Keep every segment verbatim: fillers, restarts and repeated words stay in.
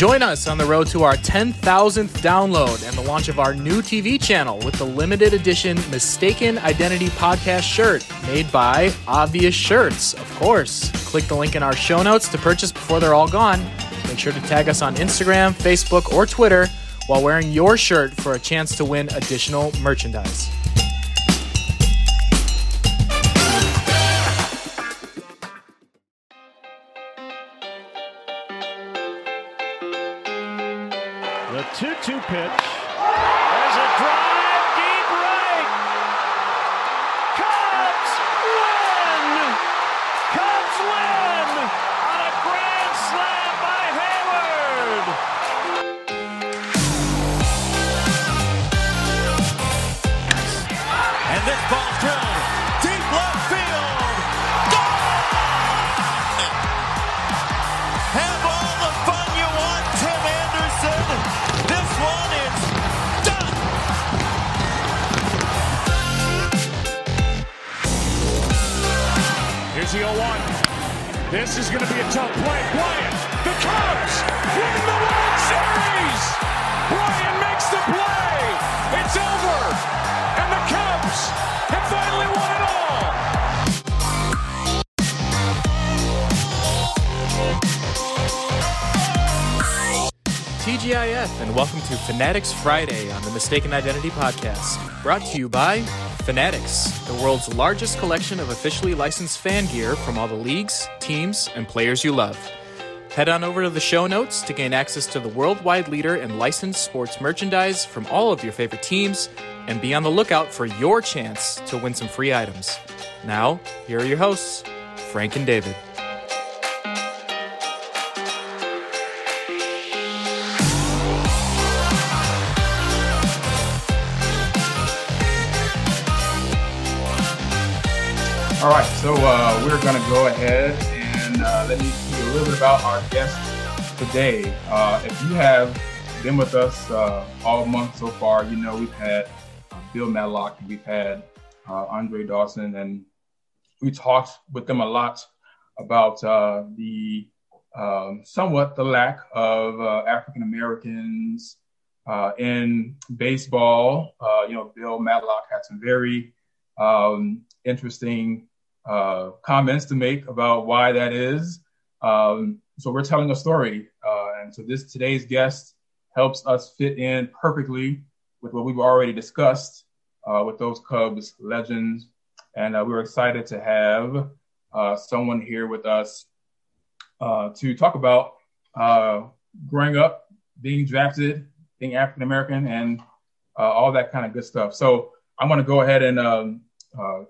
Join us on the road to our ten thousandth download and the launch of our new T V channel with the limited edition Mistaken Identity Podcast shirt made by Obvious Shirts, of course. Click the link in our show notes to purchase before they're all gone. Make sure to tag us on Instagram, Facebook, or Twitter while wearing your shirt for a chance to win additional merchandise. The two two pitch. There's a drive deep right. Cubs win! Cubs win on a grand slam by Hayward. And this ball's drilled deep left field. Gone! Have all the fun you want, Tim Anderson. One is done. Here's the oh one. This is going to be a tough play. Bryant, the Cubs win the World Series. Bryant makes the play. It's over, and the Cubs have finally won it all. T G I F, and welcome to Fanatics Friday on the Mistaken Identity Podcast, brought to you by Fanatics, the world's largest collection of officially licensed fan gear from all the leagues, teams, and players you love. Head on over to the show notes to gain access to the worldwide leader in licensed sports merchandise from all of your favorite teams, and be on the lookout for your chance to win some free items. Now, here are your hosts, Frank and David. All right, so uh, we're going to go ahead and uh, let me see a little bit about our guest today. Uh, if you have been with us uh, all month so far, you know we've had uh, Bill Madlock, we've had uh, Andre Dawson, and we talked with them a lot about uh, the um, somewhat the lack of uh, African Americans uh, in baseball. Uh, you know, Bill Madlock had some very um, interesting Uh, comments to make about why that is. Um, so we're telling a story. Uh, and so this today's guest helps us fit in perfectly with what we've already discussed uh, with those Cubs legends. And uh, we were excited to have uh, someone here with us uh, to talk about uh, growing up, being drafted, being African-American, and uh, all that kind of good stuff. So I'm going to go ahead and um, uh,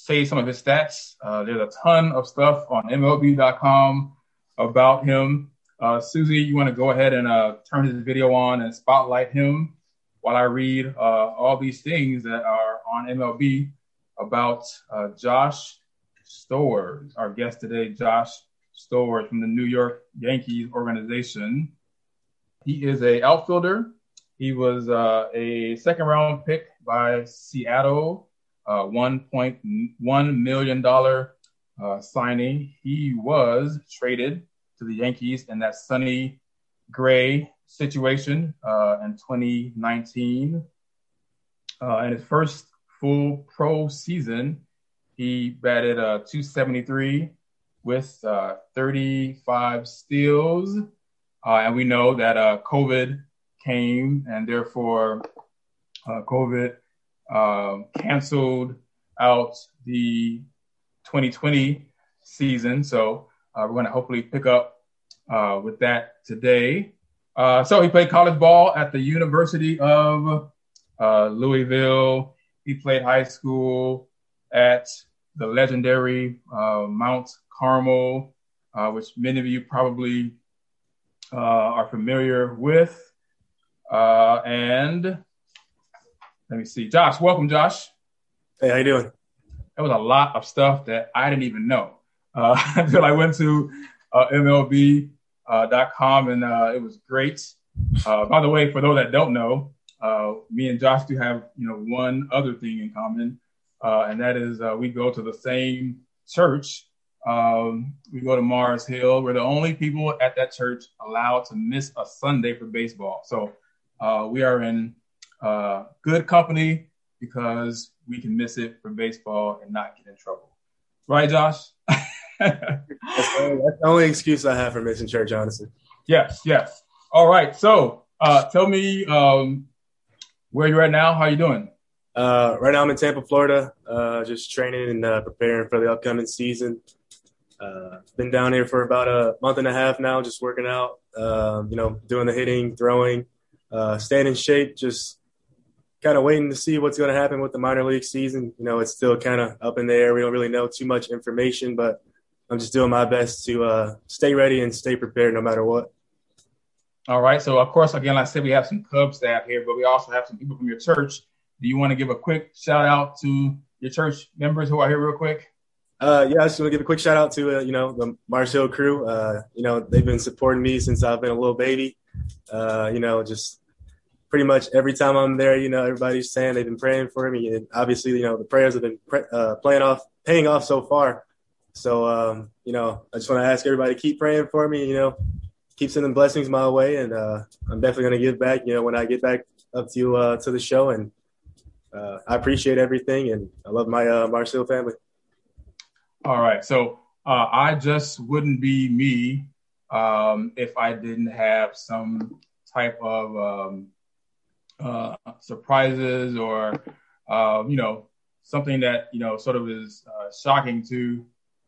say some of his stats. Uh, there's a ton of stuff on M L B dot com about him. Uh, Susie, you want to go ahead and uh, turn his video on and spotlight him while I read uh, all these things that are on M L B about uh, Josh Stowers, our guest today, Josh Stowers from the New York Yankees organization. He is an outfielder. He was uh, a second-round pick by Seattle. Uh, one point one million dollars uh, signing. He was traded to the Yankees in that Sonny Gray situation uh, in twenty nineteen. Uh, in his first full pro season, he batted uh, two seventy-three with uh, thirty-five steals. Uh, and we know that uh, COVID came, and therefore uh, COVID Uh, canceled out the twenty twenty season. So uh, we're going to hopefully pick up uh, with that today. Uh, so he played college ball at the University of uh, Louisville. He played high school at the legendary uh, Mount Carmel, uh, which many of you probably uh, are familiar with. Uh, and... Let me see. Josh, welcome, Josh. Hey, how you doing? That was a lot of stuff that I didn't even know uh, until I went to uh, M L B dot com, uh, and uh, it was great. Uh, by the way, for those that don't know, uh, me and Josh do have, you know, one other thing in common, uh, and that is uh, we go to the same church Um, we go to Mars Hill. We're the only people at that church allowed to miss a Sunday for baseball. So uh, we are in uh, good company because we can miss it for baseball and not get in trouble. Right, Josh? that's, the only, that's the only excuse I have for missing church, honestly. Yes, yes. All right. So uh, tell me um, where you're at now. How are you doing? Uh, right now I'm in Tampa, Florida, uh, just training and uh, preparing for the upcoming season. Uh, been down here for about a month and a half now, just working out, uh, you know, doing the hitting, throwing, uh, staying in shape, just kind of waiting to see what's going to happen with the minor league season. You know, it's still kind of up in the air. We don't really know too much information, but I'm just doing my best to uh, stay ready and stay prepared no matter what. All right. So, of course, again, like I said, we have some Cubs staff here, but we also have some people from your church. Do you want to give a quick shout out to your church members who are here real quick? Uh, yeah, I just want to give a quick shout out to, uh, you know, the Mars Hill crew. Uh, you know, they've been supporting me since I've been a little baby. Uh, you know, just pretty much every time I'm there, you know, everybody's saying they've been praying for me. And obviously, you know, the prayers have been pre- uh, playing off, paying off so far. So, um, you know, I just want to ask everybody to keep praying for me, you know, keep sending blessings my way. And uh, I'm definitely going to give back, you know, when I get back up to uh, to the show. And uh, I appreciate everything. And I love my uh, Mars Hill family. All right. So uh, I just wouldn't be me um, if I didn't have some type of um, uh, surprises or, uh, you know, something that, you know, sort of is uh, shocking to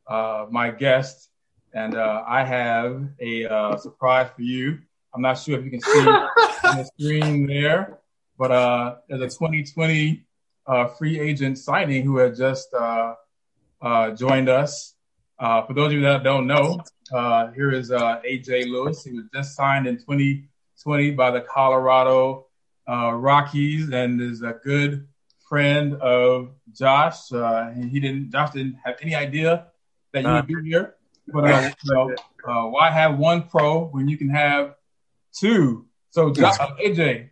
uh, my guest. And uh, I have a uh, surprise for you. I'm not sure if you can see on the screen there, but uh, there's a twenty twenty uh, free agent signing who had just uh, Uh, joined us. Uh, for those of you that don't know, uh, here is uh, A J Lewis. He was just signed in twenty twenty by the Colorado uh, Rockies and is a good friend of Josh. Uh, he didn't, Josh didn't have any idea that you uh, would be here. But uh, you know, uh, why have one pro when you can have two? So, Josh, A J,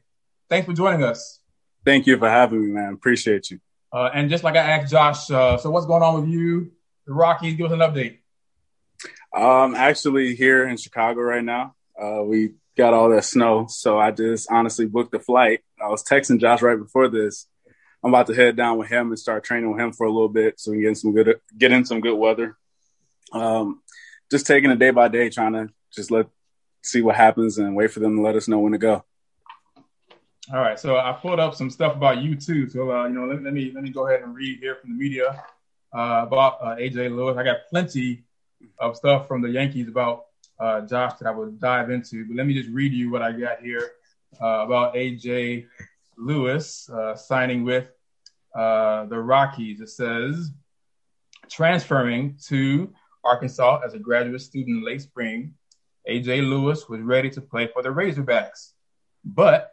thanks for joining us. Thank you for having me, man. Appreciate you. Uh, and just like I asked Josh, uh, so what's going on with you, the Rockies? Give us an update. I'm actually here in Chicago right now. Uh, we got all that snow, so I just honestly booked a flight. I was texting Josh right before this. I'm about to head down with him and start training with him for a little bit so we can get in some good, get in some good weather. Um, just taking it day by day, trying to just let see what happens and wait for them to let us know when to go. All right, so I pulled up some stuff about you too. So uh, you know, let, let me let me go ahead and read here from the media uh, about uh, A J Lewis. I got plenty of stuff from the Yankees about uh, Josh that I will dive into, but let me just read you what I got here uh, about A J Lewis uh, signing with uh, the Rockies. It says, transferring to Arkansas as a graduate student in late spring, A J Lewis was ready to play for the Razorbacks, but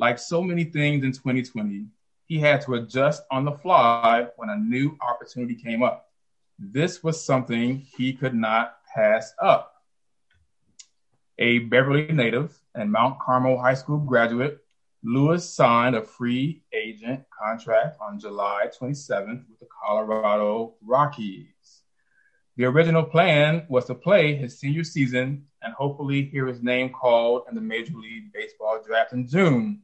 like so many things in twenty twenty, he had to adjust on the fly when a new opportunity came up. This was something he could not pass up. A Beverly native and Mount Carmel High School graduate, Lewis signed a free agent contract on July twenty-seventh with the Colorado Rockies. The original plan was to play his senior season and hopefully hear his name called in the Major League Baseball draft in June.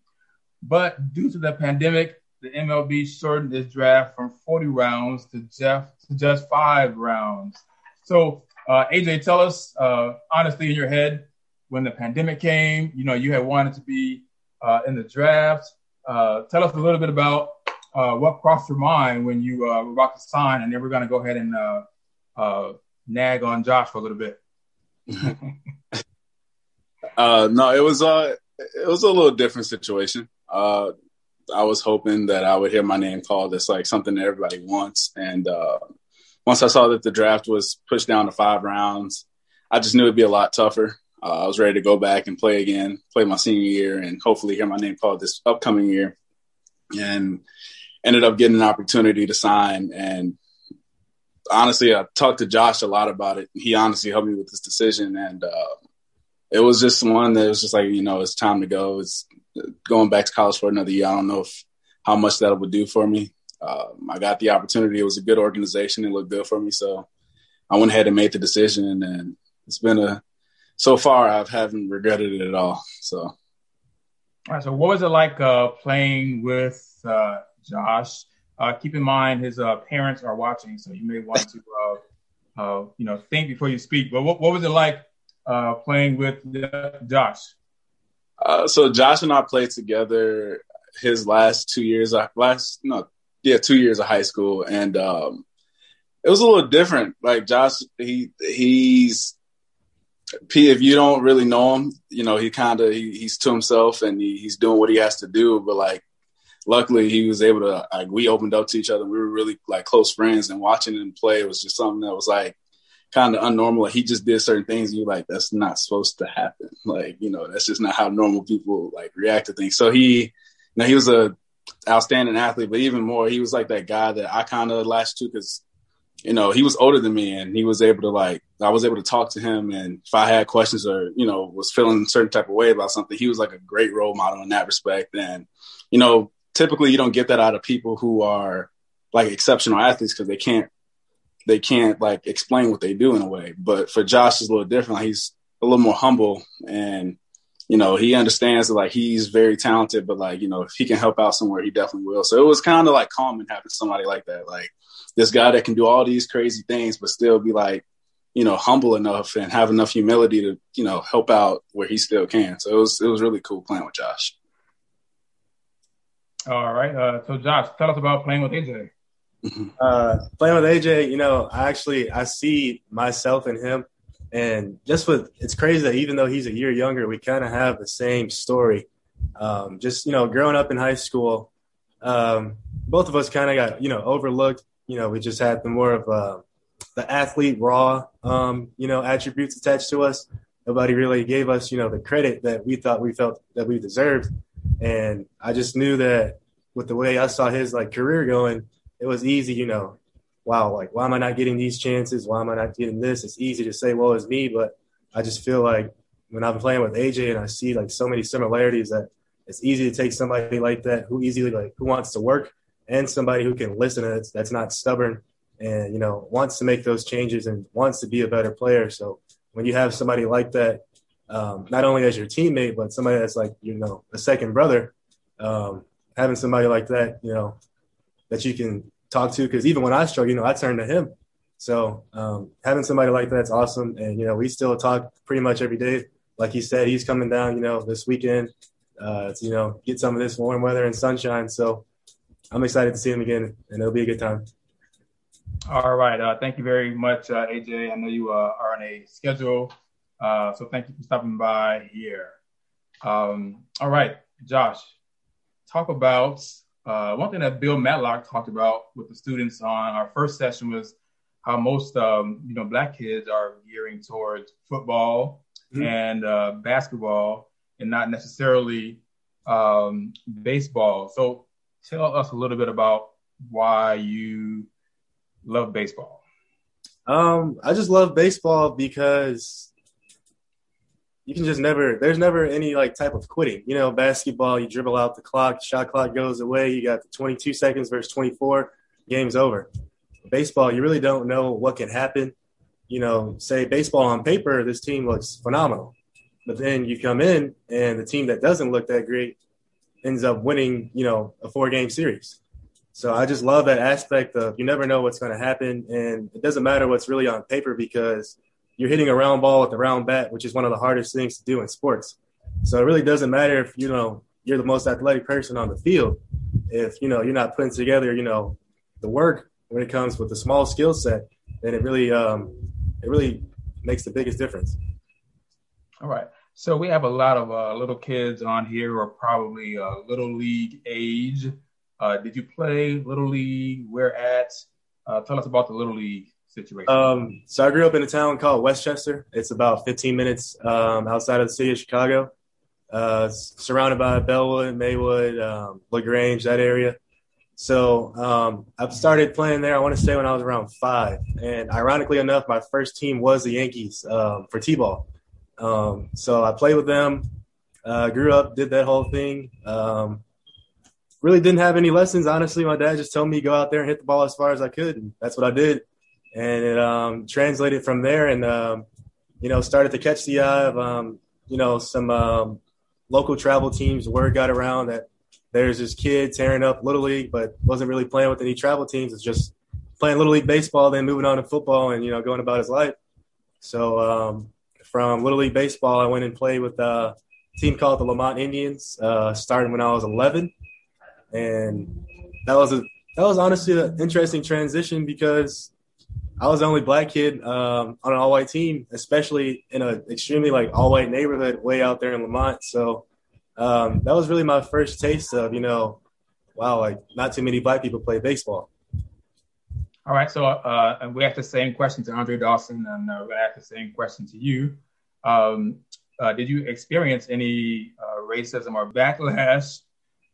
But due to the pandemic, the M L B shortened this draft from forty rounds to just, to just five rounds. So, uh, A J, tell us, uh, honestly, in your head, when the pandemic came, you know, you had wanted to be uh, in the draft. Uh, tell us a little bit about uh, what crossed your mind when you uh, were about to sign, and then we're going to go ahead and uh, uh, nag on Josh for a little bit. uh, no, it was uh, it was a little different situation. Uh, I was hoping that I would hear my name called. It's like something that everybody wants. And uh, once I saw that the draft was pushed down to five rounds, I just knew it'd be a lot tougher. Uh, I was ready to go back and play again, play my senior year, and hopefully hear my name called this upcoming year. And ended up getting an opportunity to sign. And honestly, I talked to Josh a lot about it. He honestly helped me with this decision. And uh, it was just one that was just like, you know, it's time to go. It's going back to college for another year. I don't know if, how much that would do for me. Um, I got the opportunity. It was a good organization. It looked good for me. So I went ahead and made the decision, and it's been a so far I haven't regretted it at all. So, all right. So, what was it like uh, playing with uh, Josh? Uh, keep in mind his uh, parents are watching, so you may want to uh, uh, you know think before you speak. But what, what was it like uh, playing with uh, Josh? Uh, so Josh and I played together his last two years, last no, yeah, two years of high school, and um, it was a little different. Like Josh, he he's P. If you don't really know him, you know he kind of he, he's to himself and he, he's doing what he has to do. But like, luckily, he was able to like we opened up to each other. We were really like close friends, and watching him play was just something that was like kind of unnormal. He just did certain things and you're like, that's not supposed to happen. Like, you know, that's just not how normal people like react to things. So he, you know, he was a outstanding athlete, but even more, he was like that guy that I kind of latched to because, you know, he was older than me and he was able to like, I was able to talk to him. And if I had questions or, you know, was feeling a certain type of way about something, he was like a great role model in that respect. And, you know, typically you don't get that out of people who are like exceptional athletes because they can't, they can't like explain what they do in a way. But for Josh, it's a little different. Like, he's a little more humble and, you know, he understands that like he's very talented, but like, you know, if he can help out somewhere, he definitely will. So it was kind of like calming having somebody like that, like this guy that can do all these crazy things, but still be like, you know, humble enough and have enough humility to, you know, help out where he still can. So it was, it was really cool playing with Josh. All right. Uh, so Josh, tell us about playing with A J. Uh, playing with A J, you know, I actually I see myself in him, and just with it's crazy that even though he's a year younger, we kind of have the same story. Um, just you know, growing up in high school, um, both of us kind of got you know overlooked. You know, we just had the more of uh, the athlete raw, um, you know, attributes attached to us. Nobody really gave us you know the credit that we thought we felt that we deserved, and I just knew that with the way I saw his like career going. It was easy, you know, wow, like, why am I not getting these chances? Why am I not getting this? It's easy to say, well, it's me, but I just feel like when I've been playing with A J and I see, like, so many similarities that it's easy to take somebody like that who easily, like, who wants to work and somebody who can listen to it that's not stubborn and, you know, wants to make those changes and wants to be a better player. So when you have somebody like that, um, not only as your teammate, but somebody that's, like, you know, a second brother, um, having somebody like that, you know, that you can – talk to, because even when I struggle, you know, I turn to him. So um, having somebody like that's awesome. And, you know, we still talk pretty much every day. Like he said, he's coming down, you know, this weekend, uh, to, you know, get some of this warm weather and sunshine. So I'm excited to see him again, and it'll be a good time. All right. Uh, thank you very much, uh, A J. I know you uh, are on a schedule. Uh, so thank you for stopping by here. Um, all right, Josh, talk about Uh, one thing that Bill Madlock talked about with the students on our first session was how most, um, you know, black kids are gearing towards football mm-hmm. and uh, basketball and not necessarily um, baseball. So tell us a little bit about why you love baseball. Um, I just love baseball because you can just never – there's never any, like, type of quitting. You know, basketball, you dribble out the clock, shot clock goes away, you got the twenty-two seconds versus twenty-four, game's over. Baseball, you really don't know what can happen. You know, say baseball on paper, this team looks phenomenal. But then you come in and the team that doesn't look that great ends up winning, you know, a four-game series. So I just love that aspect of you never know what's going to happen, and it doesn't matter what's really on paper because – you're hitting a round ball with a round bat, which is one of the hardest things to do in sports. So it really doesn't matter if, you know, you're the most athletic person on the field. If, you know, you're not putting together, you know, the work when it comes with the small skill set, then it really um, it really makes the biggest difference. All right. So we have a lot of uh, little kids on here who are probably uh, little league age. Uh, did you play little league? Where at? Uh, tell us about the little league situation. Um, so I grew up in a town called Westchester. It's about fifteen minutes um, outside of the city of Chicago, uh, surrounded by Bellwood, Maywood, um, LaGrange, that area. So um, I started playing there, I want to say, when I was around five. And ironically enough, my first team was the Yankees um, for T-ball. Um, so I played with them, uh, grew up, did that whole thing. Um, really didn't have any lessons, honestly. My dad just told me go out there and hit the ball as far as I could, and that's what I did. and it um, translated from there, and um, you know, started to catch the eye of um, you know some um, local travel teams. Word got around that there's this kid tearing up Little League, but wasn't really playing with any travel teams. It's just playing Little League baseball, then moving on to football, and you know, going about his life. So um, from Little League baseball, I went and played with a team called the Lemont Indians, uh, starting when I was eleven, and that was a that was honestly an interesting transition because I was the only black kid um, on an all-white team, especially in an extremely like all-white neighborhood way out there in Lemont. So um, that was really my first taste of, you know, wow, like not too many black people play baseball. All right, so uh, and we asked the same question to Andre Dawson, and uh, we asked the same question to you. Um, uh, did you experience any uh, racism or backlash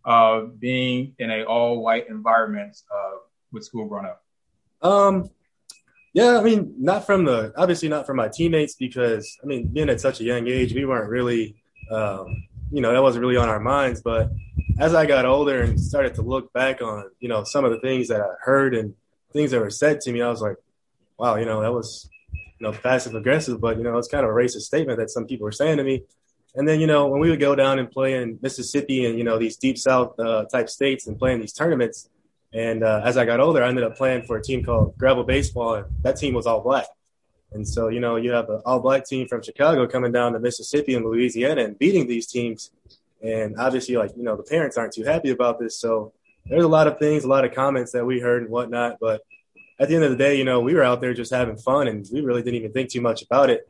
uh, being in an all-white environment uh, with school growing up? Um. Yeah, I mean, not from the – obviously not from my teammates because, I mean, being at such a young age, we weren't really um, – you know, that wasn't really on our minds. But as I got older and started to look back on, you know, some of the things that I heard and things that were said to me, I was like, wow, you know, that was, you know, passive-aggressive. But, you know, it's kind of a racist statement that some people were saying to me. And then, you know, when we would go down and play in Mississippi and, you know, these deep south uh, type states and play in these tournaments – and uh, as I got older, I ended up playing for a team called Gravel Baseball, and that team was all black. And so, you know, you have an all-black team from Chicago coming down to Mississippi and Louisiana and beating these teams. And obviously, like, you know, the parents aren't too happy about this. So there's a lot of things, a lot of comments that we heard and whatnot. But at the end of the day, you know, we were out there just having fun, and we really didn't even think too much about it.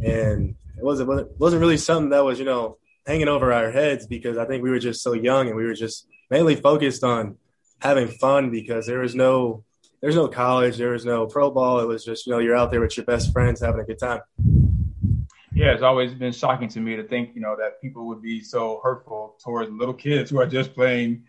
And it wasn't, it wasn't really something that was, you know, hanging over our heads because I think we were just so young and we were just mainly focused on having fun because there was no, there's no college, there was no pro ball. It was just, you know, you're out there with your best friends having a good time. Yeah, it's always been shocking to me to think, you know, that people would be so hurtful towards little kids who are just playing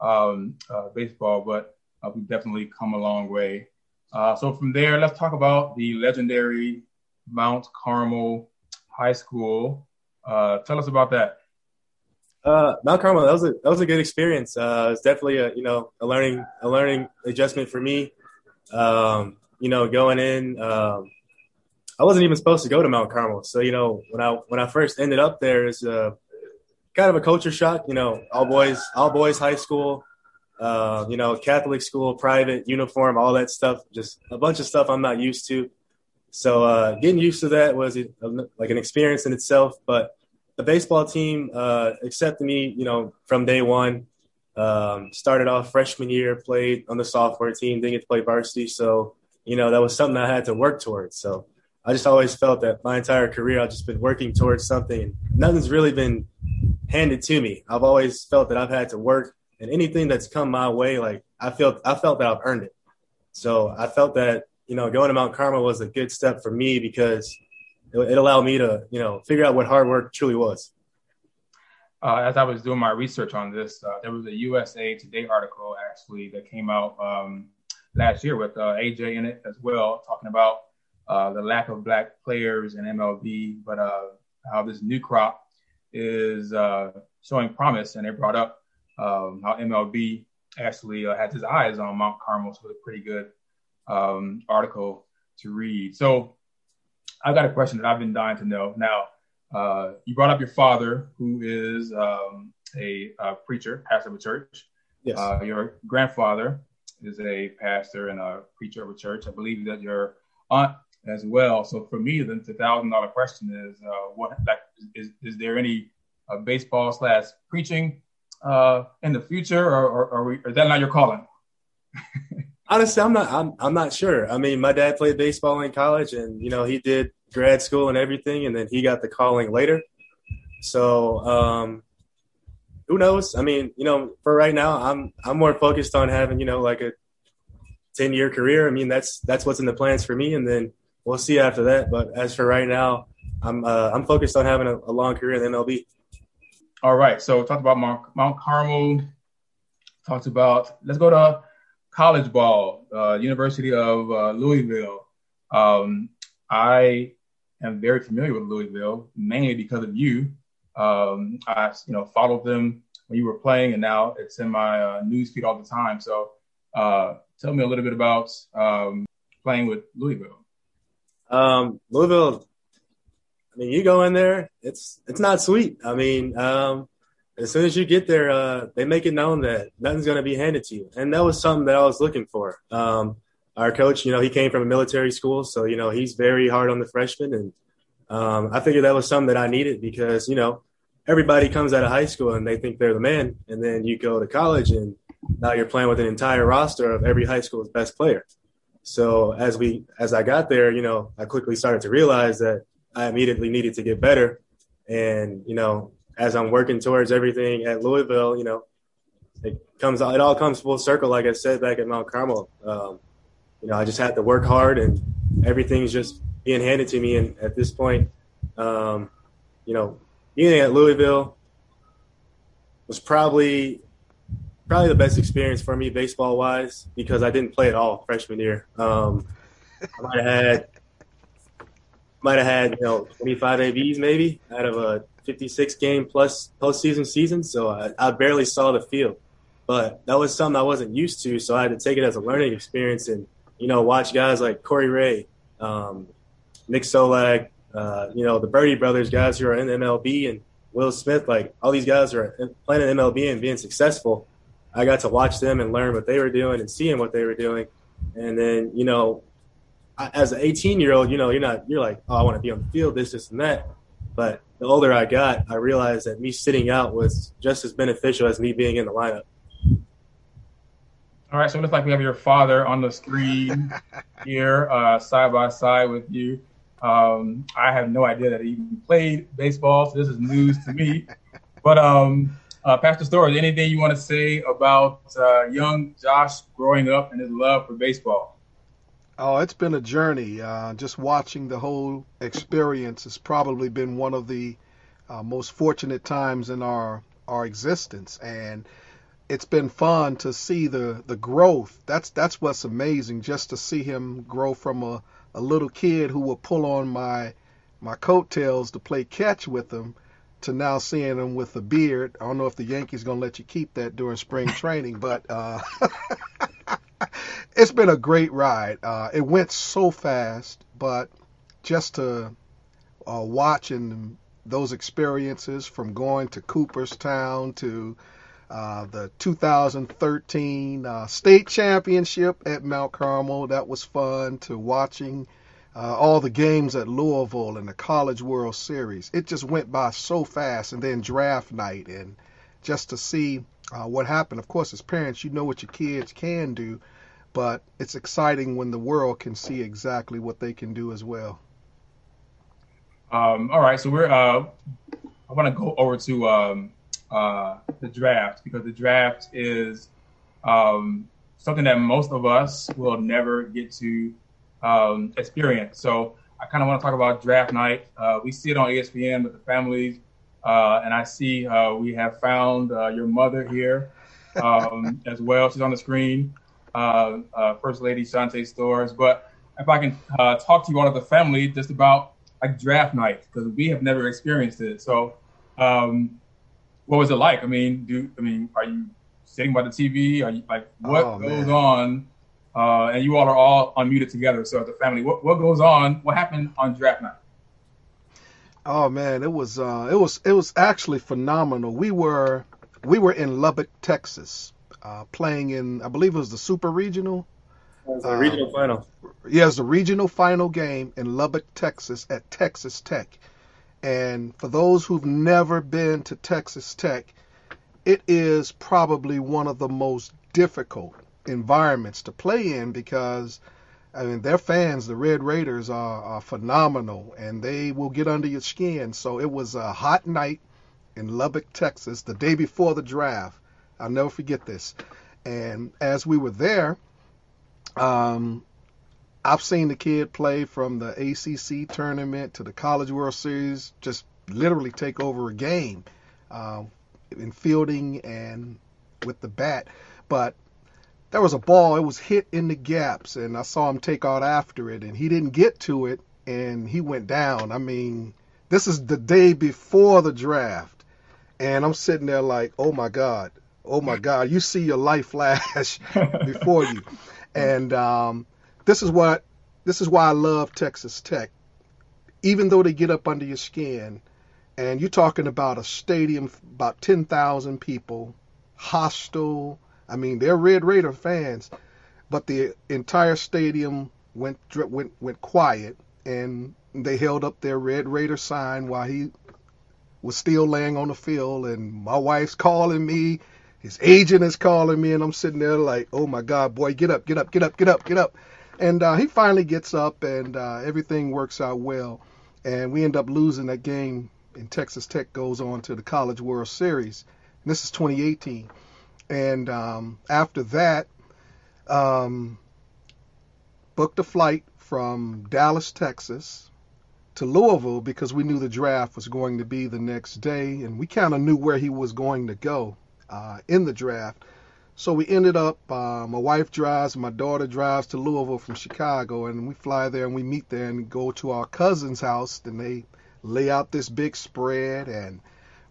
um, uh, baseball, but uh, we've definitely come a long way. Uh, so from there, let's talk about the legendary Mount Carmel High School. Uh, tell us about that. Uh, Mount Carmel, that was a that was a good experience. Uh, it was definitely a you know a learning a learning adjustment for me. Um, you know, going in, um, I wasn't even supposed to go to Mount Carmel. So you know, when I when I first ended up there, it's a kind of a culture shock. You know, all boys all boys high school. Uh, you know, Catholic school, private uniform, all that stuff. Just a bunch of stuff I'm not used to. So uh, getting used to that was a, like an experience in itself, but the baseball team uh, accepted me, you know, from day one. Um, started off freshman year, played on the sophomore team, didn't get to play varsity. So, you know, that was something I had to work towards. So I just always felt that my entire career I've just been working towards something. And nothing's really been handed to me. I've always felt that I've had to work. And anything that's come my way, like, I felt I felt that I've earned it. So I felt that, you know, going to Mount Carmel was a good step for me because – it allowed me to, you know, figure out what hard work truly was. Uh, as I was doing my research on this, uh, there was a U S A Today article actually that came out um, last year with uh, A J in it as well, talking about uh, the lack of black players in M L B, but uh, how this new crop is uh, showing promise. And they brought up um, how M L B actually uh, has his eyes on Mount Carmel. So it was a pretty good um, article to read. So I've got a question that I've been dying to know. Now, uh, you brought up your father, who is um, a, a preacher, pastor of a church. Yes. Uh, your grandfather is a pastor and a preacher of a church. I believe that your aunt as well. So for me, the one thousand dollars question is, uh, what like, is, is there any uh, baseball slash preaching uh, in the future, or, or, or, we, or is that not your calling? Honestly, I'm not. I'm. I'm not sure. I mean, my dad played baseball in college, and you know, he did grad school and everything, and then he got the calling later. So, um, who knows? I mean, you know, for right now, I'm. I'm more focused on having, you know, like a ten-year career. I mean, that's that's what's in the plans for me, and then we'll see after that. But as for right now, I'm. Uh, I'm focused on having a, a long career in M L B. All right. So, talked about Mount, Mount Carmel. Talked about. Let's go to college ball, uh, University of uh, Louisville. Um, I am very familiar with Louisville, mainly because of you. Um, I, you know, followed them when you were playing, and now it's in my uh, newsfeed all the time. So, uh, tell me a little bit about um, playing with Louisville? Um, Louisville, I mean, you go in there, it's it's not sweet. I mean, um, as soon as you get there, uh, they make it known that nothing's going to be handed to you. And that was something that I was looking for. Um, our coach, you know, he came from a military school, so, you know, he's very hard on the freshmen. And um, I figured that was something that I needed because, you know, everybody comes out of high school and they think they're the man. And then you go to college and now you're playing with an entire roster of every high school's best player. So as we, as I got there, you know, I quickly started to realize that I immediately needed to get better. And, you know, as I'm working towards everything at Louisville, you know, it comes, it all comes full circle. Like I said, back at Mount Carmel, um, you know, I just had to work hard and everything's just being handed to me. And at this point, um, you know, being at Louisville was probably probably the best experience for me baseball-wise because I didn't play at all freshman year. Um, I might have had, might have had you know, twenty-five A Bs maybe out of a fifty-six game plus postseason season, so I, I barely saw the field. But that was something I wasn't used to, so I had to take it as a learning experience and, you know, watch guys like Corey Ray, um, Nick Solak, Uh, you know, the Birdie brothers, guys who are in M L B, and Will Smith, like all these guys who are playing in M L B and being successful. I got to watch them and learn what they were doing and seeing what they were doing. And then, you know, I, as an eighteen-year-old, you know, you're not, you're like, oh, I want to be on the field, this, this, and that. But the older I got, I realized that me sitting out was just as beneficial as me being in the lineup. All right, so it looks like we have your father on the screen here, uh, side by side with you. Um, I have no idea that he even played baseball, so this is news to me. But um, uh, Pastor Stowers, anything you want to say about uh, young Josh growing up and his love for baseball? Oh, it's been a journey. Uh, just watching the whole experience has probably been one of the uh, most fortunate times in our our existence, and it's been fun to see the the growth. That's that's what's amazing, just to see him grow from a a little kid who will pull on my my coattails to play catch with them to now seeing him with a beard. I don't know if the Yankees going to let you keep that during spring training, but uh, it's been a great ride. Uh, it went so fast, but just to uh, watching those experiences from going to Cooperstown to uh, the two thousand thirteen uh, state championship at Mount Carmel, that was fun, to watching uh, all the games at Louisville and the College World Series. It just went by so fast, and then draft night, and just to see uh, what happened. Of course, as parents, you know what your kids can do, but it's exciting when the world can see exactly what they can do as well. Um, all right, so we're uh, I want to go over to um, – Uh, the draft, because the draft is um, something that most of us will never get to um, experience. So I kind of want to talk about draft night. Uh, we see it on E S P N with the families, uh, and I see uh, we have found uh, your mother here um, as well. She's on the screen, uh, uh, First Lady Shante Stowers. But if I can uh, talk to you all of the family just about like draft night, because we have never experienced it. So um, what was it like? I mean, do I mean, are you sitting by the T V? Are you like, what oh, goes man. on? Uh, and you all are all unmuted together. So as a family, what, what goes on? What happened on draft night? Oh man, it was uh, it was it was actually phenomenal. We were we were in Lubbock, Texas, uh, playing in I believe it was the Super Regional. It was the um, regional final. Yeah, it was the regional final game in Lubbock, Texas, at Texas Tech. And for those who've never been to Texas Tech, it is probably one of the most difficult environments to play in because, I mean, their fans, the Red Raiders, are, are phenomenal, and they will get under your skin. So it was a hot night in Lubbock, Texas, the day before the draft. I'll never forget this. And as we were there, um, I've seen the kid play from the A C C tournament to the College World Series, just literally take over a game uh, in fielding and with the bat. But there was a ball. It was hit in the gaps, and I saw him take out after it, and he didn't get to it, and he went down. I mean, this is the day before the draft, and I'm sitting there like, oh, my God. Oh, my God. You see your life flash before you. And um, this is what This is why I love Texas Tech. Even though they get up under your skin, and you're talking about a stadium, about ten thousand people, hostile. I mean, they're Red Raider fans, but the entire stadium went went went quiet, and they held up their Red Raider sign while he was still laying on the field, and my wife's calling me, his agent is calling me, and I'm sitting there like, oh my God, boy, get up, get up, get up, get up, get up. And uh, he finally gets up, and uh, everything works out well. And we end up losing that game, and Texas Tech goes on to the College World Series. And this is twenty eighteen. And um, after that, um, booked a flight from Dallas, Texas, to Louisville, because we knew the draft was going to be the next day, and we kind of knew where he was going to go uh, in the draft. So we ended up, uh, my wife drives, my daughter drives to Louisville from Chicago, and we fly there and we meet there and go to our cousin's house, and they lay out this big spread, and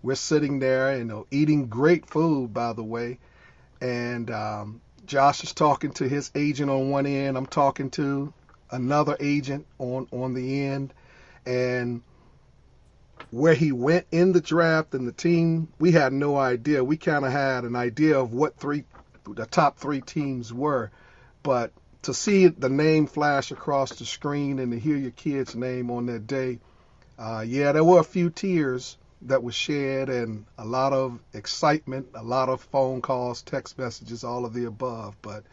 we're sitting there, you know, eating great food, by the way, and um, Josh is talking to his agent on one end, I'm talking to another agent on, on the end, and where he went in the draft and the team, we had no idea. We kind of had an idea of what three, the top three teams were. But to see the name flash across the screen and to hear your kid's name on that day, uh, yeah, there were a few tears that were shed and a lot of excitement, a lot of phone calls, text messages, all of the above. But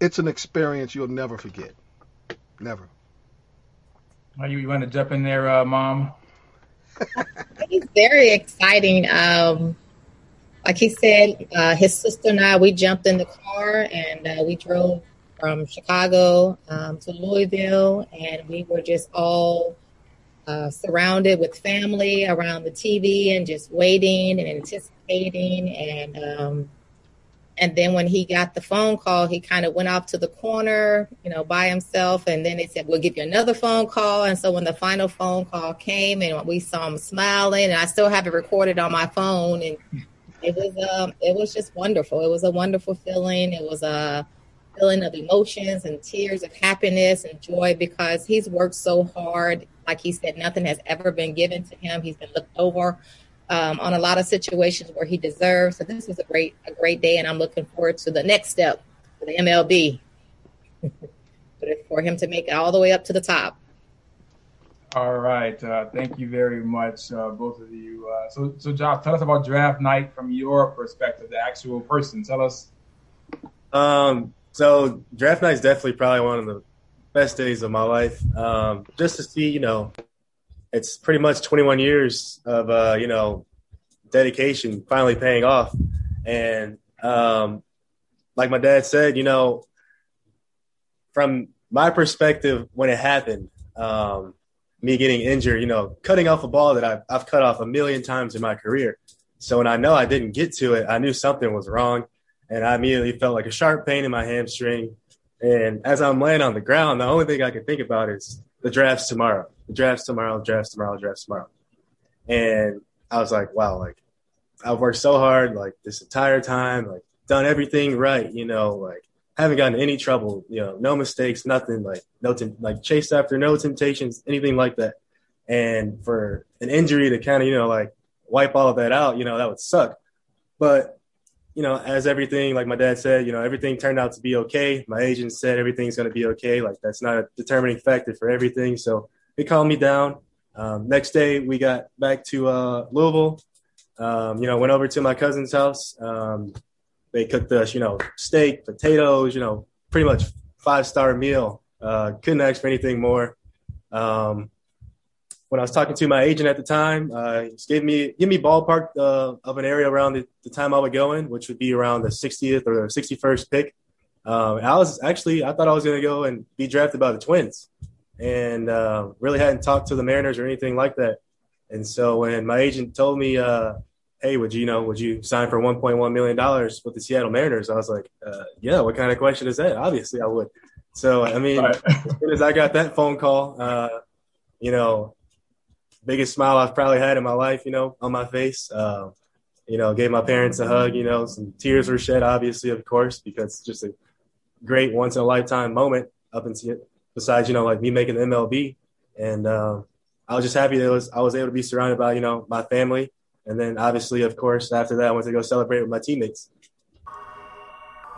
it's an experience you'll never forget. Never. You want to jump in there, uh, Mom? It's very exciting. Um, like he said, uh, his sister and I, we jumped in the car and uh, we drove from Chicago um, to Louisville, and we were just all uh, surrounded with family around the T V and just waiting and anticipating. And um, and then when he got the phone call, he kind of went off to the corner, you know, by himself. And then they said, we'll give you another phone call. And so when the final phone call came and we saw him smiling, and I still have it recorded on my phone. And it was um, it was just wonderful. It was a wonderful feeling. It was a feeling of emotions and tears of happiness and joy, because he's worked so hard. Like he said, nothing has ever been given to him. He's been looked over Um, on a lot of situations where he deserves. So this was a great, a great day, and I'm looking forward to the next step for the M L B, for him to make it all the way up to the top. All right, uh, thank you very much, uh, both of you. Uh, so, so Josh, tell us about draft night from your perspective, the actual person. Tell us. Um, so draft night is definitely probably one of the best days of my life. Um, just to see, you know. It's pretty much twenty-one years of, uh, you know, dedication finally paying off. And um, like my dad said, you know, from my perspective, when it happened, um, me getting injured, you know, cutting off a ball that I've, I've cut off a million times in my career. So when I know I didn't get to it, I knew something was wrong. And I immediately felt like a sharp pain in my hamstring. And as I'm laying on the ground, the only thing I can think about is the draft's tomorrow. The drafts tomorrow, drafts tomorrow, drafts tomorrow. And I was like, wow, like I've worked so hard like this entire time, like done everything right, you know, like haven't gotten any trouble, you know, no mistakes, nothing, like no tem- like chased after no temptations, anything like that. And for an injury to kind of, you know, like wipe all of that out, you know, that would suck. But, you know, as everything, like my dad said, you know, everything turned out to be okay. My agent said everything's going to be okay. Like that's not a determining factor for everything. So they calmed me down. Um, next day, we got back to uh, Louisville. Um, you know, went over to my cousin's house. Um, they cooked us, you know, steak, potatoes, you know, pretty much five-star meal. Uh, couldn't ask for anything more. Um, when I was talking to my agent at the time, uh, he just gave me give me ballpark uh, of an area around the, the time I would go in, which would be around the sixtieth or the sixty-first pick. Um, I was actually, I thought I was going to go and be drafted by the Twins. And uh, really hadn't talked to the Mariners or anything like that. And so when my agent told me, uh, hey, would you, you know, would you sign for one point one million dollars with the Seattle Mariners? I was like, uh, yeah, what kind of question is that? Obviously I would. So, I mean, right. As soon as I got that phone call, uh, you know, biggest smile I've probably had in my life, you know, on my face, uh, you know, gave my parents a hug, you know, some tears were shed, obviously, of course, because it's just a great once in a lifetime moment up in Seattle. besides, you know, like me making the M L B. And uh, I was just happy that it was, I was able to be surrounded by, you know, my family. And then obviously, of course, after that, I went to go celebrate with my teammates.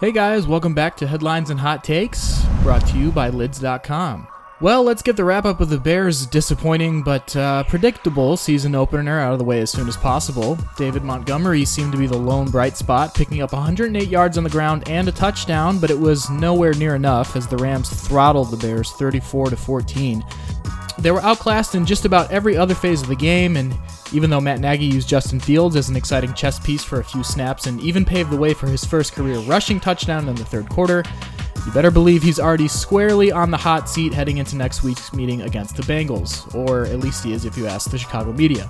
Hey guys, welcome back to Headlines and Hot Takes, brought to you by Lids dot com. Well, let's get the wrap-up of the Bears' disappointing but uh, predictable season opener out of the way as soon as possible. David Montgomery seemed to be the lone bright spot, picking up one hundred eight yards on the ground and a touchdown, but it was nowhere near enough as the Rams throttled the Bears thirty-four to fourteen. They were outclassed in just about every other phase of the game, and even though Matt Nagy used Justin Fields as an exciting chess piece for a few snaps and even paved the way for his first career rushing touchdown in the third quarter, you better believe he's already squarely on the hot seat heading into next week's meeting against the Bengals, or at least he is if you ask the Chicago media.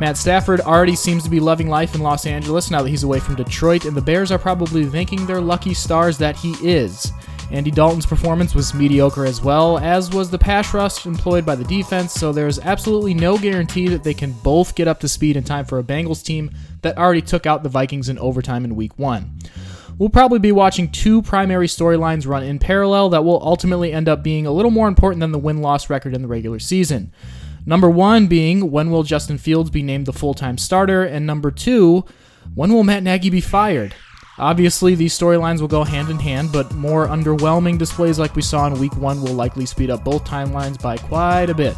Matt Stafford already seems to be loving life in Los Angeles now that he's away from Detroit, and the Bears are probably thanking their lucky stars that he is. Andy Dalton's performance was mediocre as well, as was the pass rush employed by the defense, so there's absolutely no guarantee that they can both get up to speed in time for a Bengals team that already took out the Vikings in overtime in week one. We'll probably be watching two primary storylines run in parallel that will ultimately end up being a little more important than the win-loss record in the regular season. Number one being, when will Justin Fields be named the full-time starter? And number two, when will Matt Nagy be fired? Obviously, these storylines will go hand in hand, but more underwhelming displays like we saw in week one will likely speed up both timelines by quite a bit.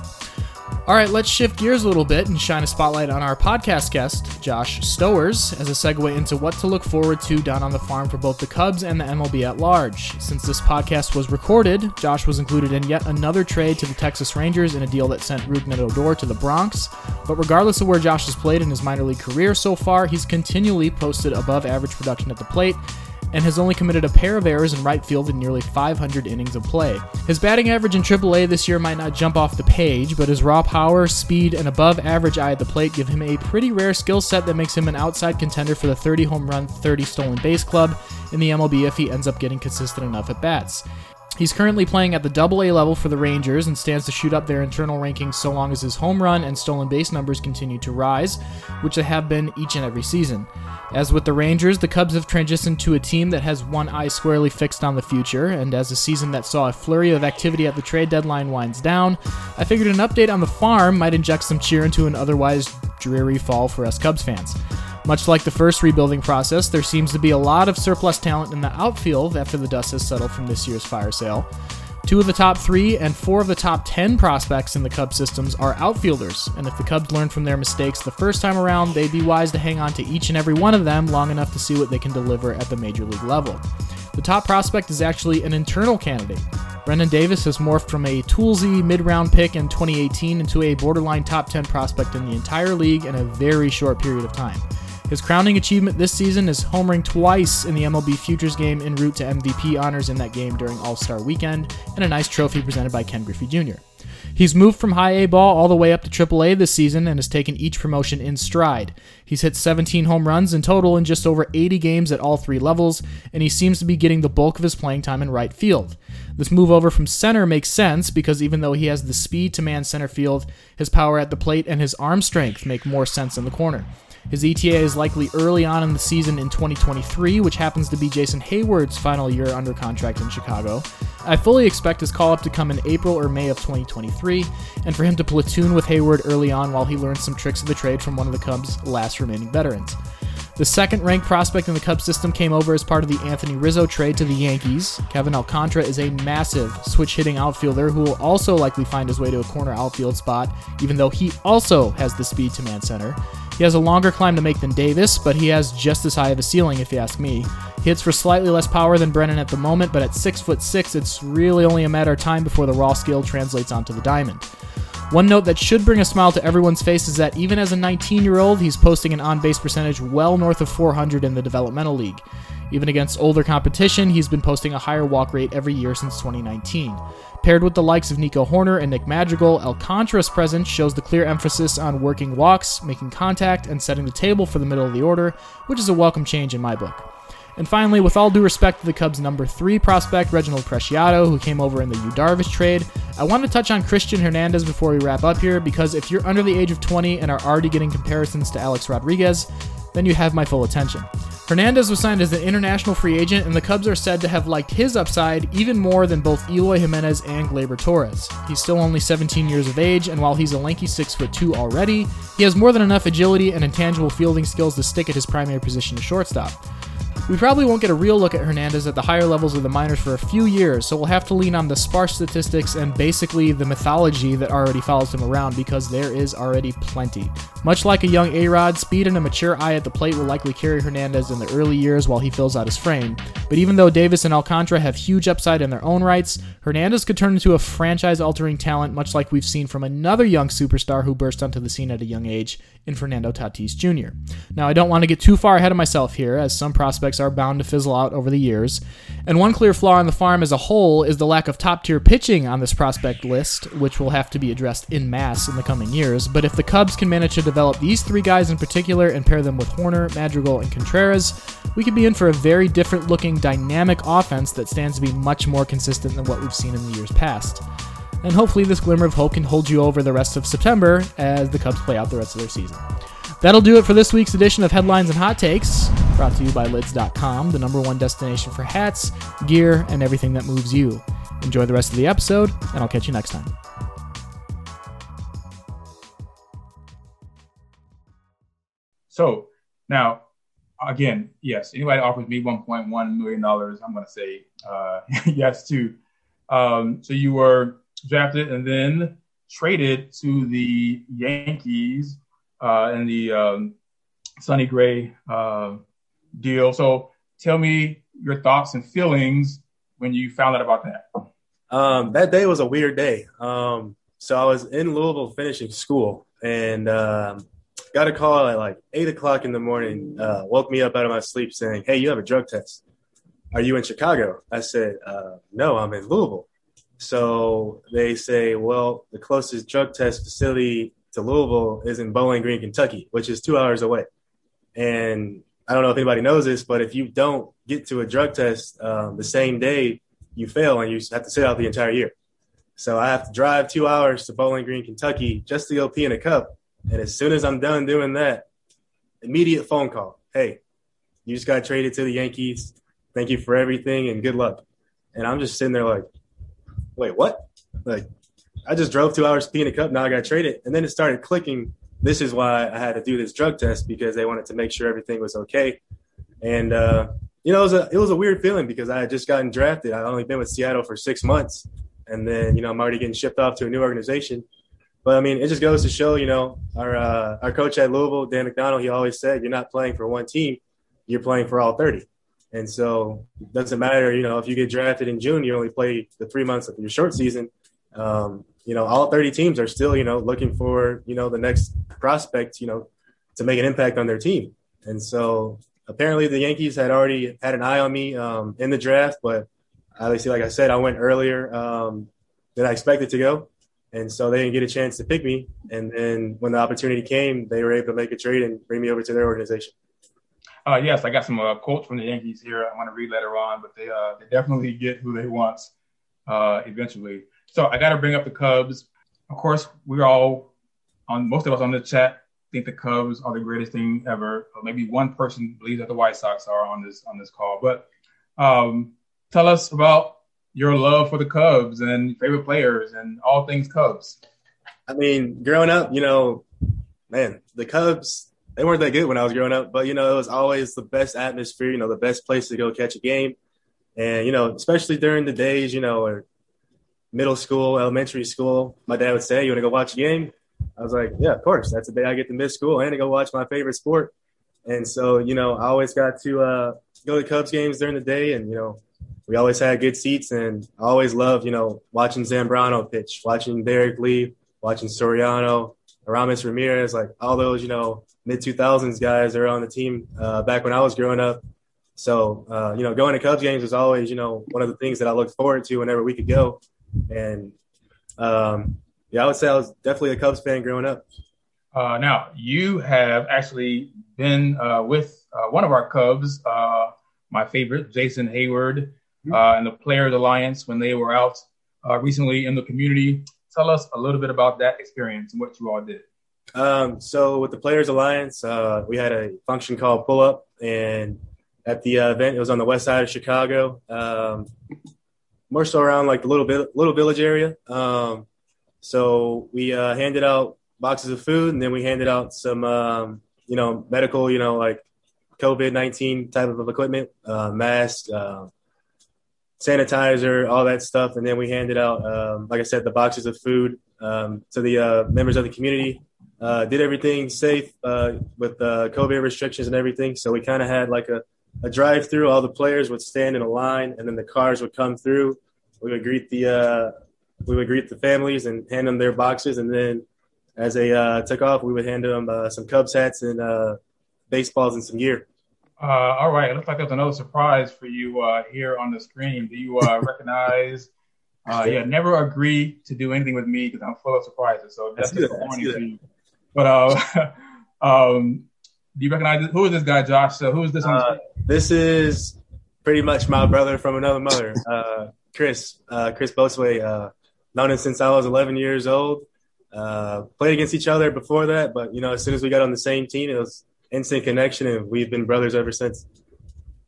All right, let's shift gears a little bit and shine a spotlight on our podcast guest, Josh Stowers, as a segue into what to look forward to down on the farm for both the Cubs and the M L B at large. Since this podcast was recorded, Josh was included in yet another trade to the Texas Rangers in a deal that sent Rougned Odor to the Bronx. But regardless of where Josh has played in his minor league career so far, he's continually posted above-average production at the plate, and has only committed a pair of errors in right field in nearly five hundred innings of play. His batting average in triple A this year might not jump off the page, but his raw power, speed, and above-average eye at the plate give him a pretty rare skill set that makes him an outside contender for the thirty home run, thirty stolen base club in the M L B if he ends up getting consistent enough at bats. He's currently playing at the double A level for the Rangers and stands to shoot up their internal rankings so long as his home run and stolen base numbers continue to rise, which they have been each and every season. As with the Rangers, the Cubs have transitioned to a team that has one eye squarely fixed on the future, and as a season that saw a flurry of activity at the trade deadline winds down, I figured an update on the farm might inject some cheer into an otherwise dreary fall for us Cubs fans. Much like the first rebuilding process, there seems to be a lot of surplus talent in the outfield after the dust has settled from this year's fire sale. Two of the top three and four of the top ten prospects in the Cubs systems are outfielders, and if the Cubs learn from their mistakes the first time around, they'd be wise to hang on to each and every one of them long enough to see what they can deliver at the major league level. The top prospect is actually an internal candidate. Brendan Davis has morphed from a toolsy mid-round pick in twenty eighteen into a borderline top ten prospect in the entire league in a very short period of time. His crowning achievement this season is homering twice in the M L B Futures game en route to M V P honors in that game during All-Star Weekend, and a nice trophy presented by Ken Griffey Junior He's moved from high A ball all the way up to triple A this season and has taken each promotion in stride. He's hit seventeen home runs in total in just over eighty games at all three levels, and he seems to be getting the bulk of his playing time in right field. This move over from center makes sense because even though he has the speed to man center field, his power at the plate and his arm strength make more sense in the corner. His E T A is likely early on in the season in twenty twenty-three, which happens to be Jason Hayward's final year under contract in Chicago. I fully expect his call-up to come in April or May of twenty twenty-three, and for him to platoon with Hayward early on while he learns some tricks of the trade from one of the Cubs' last remaining veterans. The second-ranked prospect in the Cubs system came over as part of the Anthony Rizzo trade to the Yankees. Kevin Alcantara is a massive switch-hitting outfielder who will also likely find his way to a corner outfield spot, even though he also has the speed to man center. He has a longer climb to make than Davis, but he has just as high of a ceiling if you ask me. He hits for slightly less power than Brennan at the moment, but at six foot six, it's really only a matter of time before the raw skill translates onto the diamond. One note that should bring a smile to everyone's face is that even as a nineteen-year-old, he's posting an on-base percentage well north of four hundred in the developmental league. Even against older competition, he's been posting a higher walk rate every year since twenty nineteen. Paired with the likes of Nico Horner and Nick Madrigal, Alcantara's presence shows the clear emphasis on working walks, making contact, and setting the table for the middle of the order, which is a welcome change in my book. And finally, with all due respect to the Cubs' number three prospect, Reginald Preciado, who came over in the Yu Darvish trade, I want to touch on Christian Hernandez before we wrap up here, because if you're under the age of twenty and are already getting comparisons to Alex Rodriguez, then you have my full attention. Hernandez was signed as an international free agent, and the Cubs are said to have liked his upside even more than both Eloy Jimenez and Gleyber Torres. He's still only seventeen years of age, and while he's a lanky six foot two already, he has more than enough agility and intangible fielding skills to stick at his primary position of shortstop. We probably won't get a real look at Hernandez at the higher levels of the minors for a few years, so we'll have to lean on the sparse statistics and basically the mythology that already follows him around, because there is already plenty. Much like a young A-Rod, speed and a mature eye at the plate will likely carry Hernandez in the early years while he fills out his frame. But even though Davis and Alcantara have huge upside in their own rights, Hernandez could turn into a franchise-altering talent, much like we've seen from another young superstar who burst onto the scene at a young age in Fernando Tatis Junior Now, I don't want to get too far ahead of myself here, as some prospects are bound to fizzle out over the years, and one clear flaw in the farm as a whole is the lack of top-tier pitching on this prospect list, which will have to be addressed en masse in the coming years. But if the Cubs can manage to develop these three guys in particular and pair them with Horner, Madrigal, and Contreras, we could be in for a very different-looking, dynamic offense that stands to be much more consistent than what we've seen in the years past. And hopefully this glimmer of hope can hold you over the rest of September as the Cubs play out the rest of their season. That'll do it for this week's edition of Headlines and Hot Takes, brought to you by Lids dot com, the number one destination for hats, gear, and everything that moves you. Enjoy the rest of the episode, and I'll catch you next time. So, now, again, yes, anybody offers me one point one million dollars, I'm going to say uh, yes to. Um, so you were drafted and then traded to the Yankees Uh, and the um, Sonny Gray uh, deal. So tell me your thoughts and feelings when you found out about that. Um, that day was a weird day. Um, so I was in Louisville finishing school and uh, got a call at like eight o'clock in the morning, uh, woke me up out of my sleep saying, "Hey, you have a drug test. Are you in Chicago?" I said, uh, no, I'm in Louisville. So they say, well, the closest drug test facility to Louisville is in Bowling Green, Kentucky, which is two hours away. And I don't know if anybody knows this, but if you don't get to a drug test um, the same day, you fail and you have to sit out the entire year. So I have to drive two hours to Bowling Green, Kentucky just to go pee in a cup. And as soon as I'm done doing that, immediate phone call. "Hey, you just got traded to the Yankees. Thank you for everything and good luck." And I'm just sitting there like, wait, what? Like, I just drove two hours to pee in a cup. Now I got traded. And then it started clicking. This is why I had to do this drug test, because they wanted to make sure everything was okay. And, uh, you know, it was a, it was a weird feeling because I had just gotten drafted. I'd only been with Seattle for six months. And then, you know, I'm already getting shipped off to a new organization. But, I mean, it just goes to show, you know, our uh, our coach at Louisville, Dan McDonald, he always said, you're not playing for one team. You're playing for all thirty. And so it doesn't matter, you know, if you get drafted in June, you only play the three months of your short season. Um, you know, all thirty teams are still, you know, looking for, you know, the next prospect, you know, to make an impact on their team. And so apparently the Yankees had already had an eye on me um, in the draft. But obviously, like I said, I went earlier um, than I expected to go. And so they didn't get a chance to pick me. And then when the opportunity came, they were able to make a trade and bring me over to their organization. Uh, yes, I got some uh, quotes from the Yankees here I want to read later on, but they uh, they definitely get who they want uh, eventually. So I got to bring up the Cubs. Of course, we're all on. Most of us on the chat think the Cubs are the greatest thing ever. Maybe one person believes that the White Sox are on this on this call. But um, tell us about your love for the Cubs and favorite players and all things Cubs. I mean, growing up, you know, man, the Cubs, they weren't that good when I was growing up. But, you know, it was always the best atmosphere, you know, the best place to go catch a game. And, you know, especially during the days, you know, or middle school, elementary school, my dad would say, "You want to go watch a game?" I was like, yeah, of course. That's the day I get to miss school and to go watch my favorite sport. And so, you know, I always got to uh, go to Cubs games during the day. And, you know, we always had good seats. And I always loved, you know, watching Zambrano pitch, watching Derek Lee, watching Soriano, Aramis Ramirez, like all those, you know, mid two thousands guys that were on the team uh, back when I was growing up. So, uh, you know, going to Cubs games was always, you know, one of the things that I looked forward to whenever we could go. And, um, yeah, I would say I was definitely a Cubs fan growing up. Uh, now, you have actually been uh, with uh, one of our Cubs, uh, my favorite, Jason Hayward, uh, and the Players Alliance when they were out uh, recently in the community. Tell us a little bit about that experience and what you all did. Um, so with the Players Alliance, uh, we had a function called Pull Up, and at the uh, event. It was on the west side of Chicago, um, more so around like the little little village area. Um, so we uh, handed out boxes of food, and then we handed out some, um, you know, medical, you know, like COVID nineteen type of equipment, uh, masks, uh, sanitizer, all that stuff. And then we handed out, um, like I said, the boxes of food um, to the uh, members of the community. Uh, did everything safe uh, with uh, COVID restrictions and everything. So we kind of had like a, a drive-through. All the players would stand in a line, and then the cars would come through. We would greet the uh, we would greet the families and hand them their boxes. And then as they uh, took off, we would hand them uh, some Cubs hats and uh, baseballs and some gear. Uh, all right. It looks like there's another surprise for you uh, here on the screen. Do you uh, recognize? Uh, yeah, never agree to do anything with me because I'm full of surprises. So that's just a warning to you. But uh, um, do you recognize this? Who is this guy, Josh? So who is this? Uh, this is pretty much my brother from another mother, uh, Chris. Uh, Chris Bosway. Uh, known him since I was eleven years old. Uh, played against each other before that, but you know, as soon as we got on the same team, it was instant connection, and we've been brothers ever since.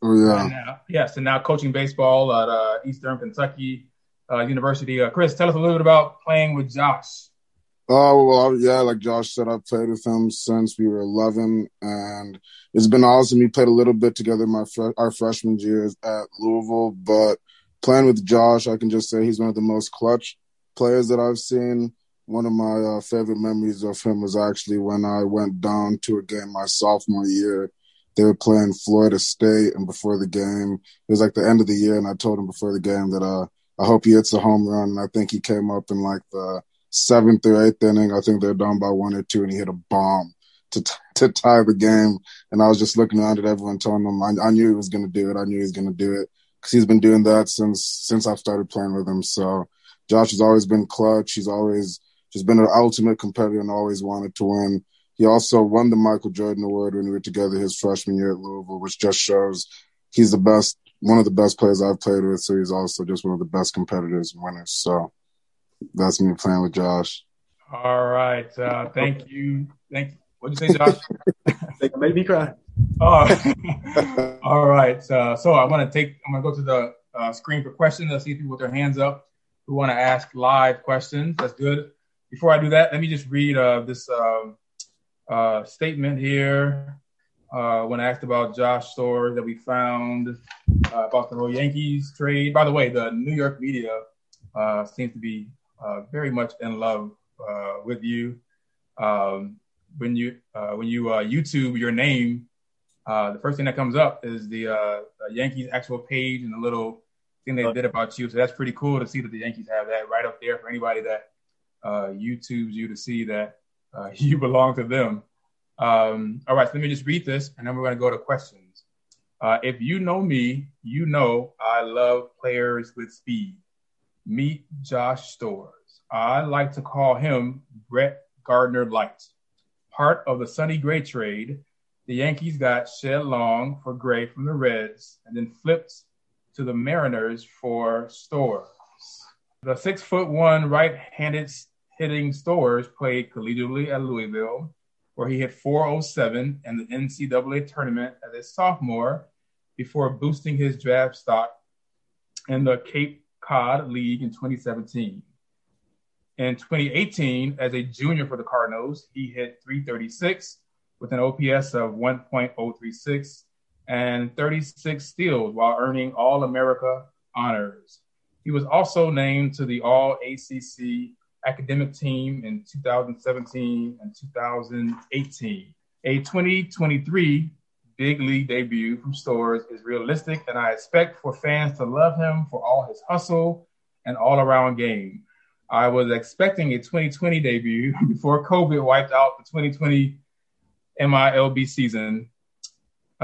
Oh yeah. Now, yeah. So now coaching baseball at uh, Eastern Kentucky uh, University. Uh, Chris, tell us a little bit about playing with Josh. Oh, well, yeah, like Josh said, I've played with him since we were eleven, and it's been awesome. We played a little bit together my fr- our freshman year at Louisville, but playing with Josh, I can just say he's one of the most clutch players that I've seen. One of my uh, favorite memories of him was actually when I went down to a game my sophomore year. They were playing Florida State, and before the game, it was like the end of the year, and I told him before the game that uh, I hope he hits a home run, and I think he came up in like the seventh or eighth inning. I think they're down by one or two, and he hit a bomb to t- to tie the game. And I was just looking around at everyone, telling them I, I knew he was going to do it. I knew he was going to do it because he's been doing that since since I've started playing with him. So Josh has always been clutch. He's always just been an ultimate competitor and always wanted to win. He also won the Michael Jordan Award when we were together his freshman year at Louisville, which just shows he's the best, one of the best players I've played with. So he's also just one of the best competitors and winners. So that's me playing with Josh. All right. Uh, thank you. Thank you. What'd you say, Josh? It made me cry. Oh. All right. Uh, so I want to take, I'm going to go to the uh, screen for questions. Let's see people with their hands up who want to ask live questions. That's good. Before I do that, let me just read uh, this uh, uh, statement here. Uh, when I asked about Josh Stowers that we found uh, about the Royal Yankees trade. By the way, the New York media uh, seems to be Uh, very much in love uh, with you. Um, when you uh, when you uh, YouTube your name, uh, the first thing that comes up is the uh, Yankees actual page and the little thing they did about you. So that's pretty cool to see that the Yankees have that right up there for anybody that uh, YouTubes you to see that uh, you belong to them. Um, all right, so let me just read this, and then we're going to go to questions. Uh, if you know me, you know I love players with speed. Meet Josh Stowers. I like to call him Brett Gardner Light. Part of the Sonny Gray trade, the Yankees got Shed Long for Gray from the Reds and then flipped to the Mariners for Stowers. The six foot one right-handed hitting Stowers played collegiately at Louisville, where he hit four oh seven in the N C double A tournament as a sophomore before boosting his draft stock in the Cape Cod League in twenty seventeen. In twenty eighteen, as a junior for the Cardinals, he hit three thirty-six with an O P S of one point oh three six and thirty-six steals while earning All-America honors. He was also named to the All-A C C academic team in two thousand seventeen and two thousand eighteen. A twenty twenty-three big league debut from Stowers is realistic, and I expect for fans to love him for all his hustle and all-around game. I was expecting a twenty twenty debut before COVID wiped out the twenty twenty M L B season.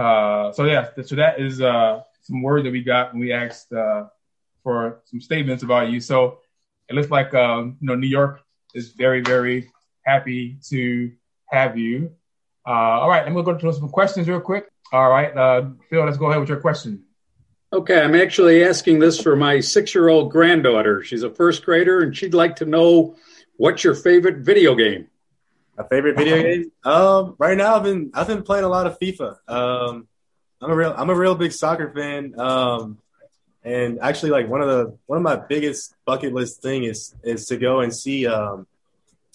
Uh, so, yeah, so that is uh, some words that we got when we asked uh, for some statements about you. So it looks like um, you know, New York is very, very happy to have you. Uh, all right, I'm going to go to some questions real quick. All right, uh, Phil, let's go ahead with your question. Okay, I'm actually asking this for my six-year-old granddaughter. She's a first grader, and she'd like to know, what's your favorite video game? My favorite video game? Um, right now, I've been I've been playing a lot of FIFA. Um, I'm a real I'm a real big soccer fan. Um, and actually, like one of the one of my biggest bucket list thing is is to go and see um,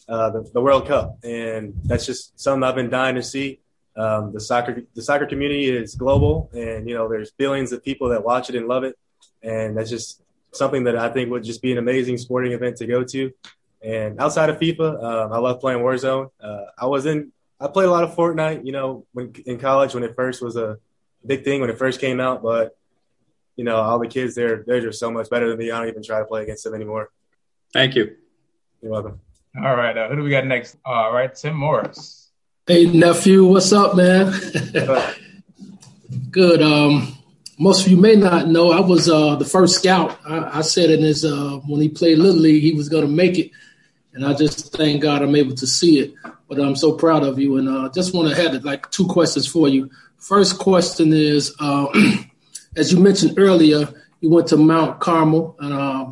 uh, the, the World Cup, and that's just something I've been dying to see. Um, the soccer the soccer community is global, and you know there's billions of people that watch it and love it, and that's just something that I think would just be an amazing sporting event to go to. And outside of FIFA, um, I love playing Warzone. Uh, I was in I played a lot of Fortnite, you know, when in college when it first was a big thing when it first came out, but you know, all the kids they're they're just so much better than me. I don't even try to play against them anymore. Thank you. You're welcome. All right, uh, who do we got next? All right, Tim Morris. Hey nephew, what's up, man? Good. Um, most of you may not know I was uh, the first scout. I, I said in his uh, when he played Little League he was going to make it, and I just thank God I'm able to see it. But I'm so proud of you, and I uh, just want to have like two questions for you. First question is, uh, as you mentioned earlier, you went to Mount Carmel, and uh,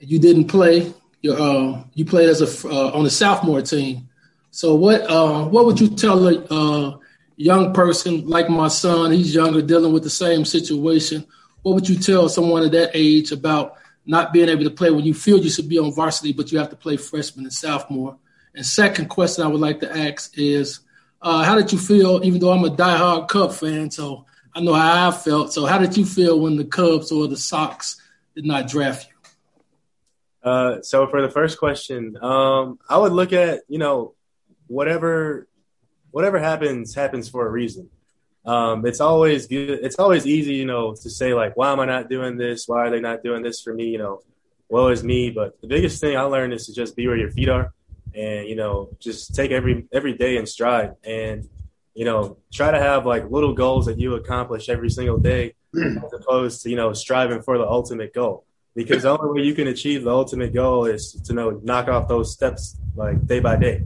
you didn't play. You uh, you played as a uh, on the sophomore team. So what uh, what would you tell a uh, young person like my son? He's younger, dealing with the same situation. What would you tell someone at that age about not being able to play when you feel you should be on varsity, but you have to play freshman and sophomore? And second question I would like to ask is, Uh, how did you feel, even though I'm a diehard Cub fan, so I know how I felt. So how did you feel when the Cubs or the Sox did not draft you? Uh, so for the first question, um, I would look at, you know, whatever whatever happens, happens for a reason. Um, it's always good. It's always easy, you know, to say, like, why am I not doing this? Why are they not doing this for me? You know, woe is me. But the biggest thing I learned is to just be where your feet are. And, you know, just take every every day in stride and, you know, try to have, like, little goals that you accomplish every single day as opposed to, you know, striving for the ultimate goal. Because the only way you can achieve the ultimate goal is to, you know, knock off those steps, like, day by day.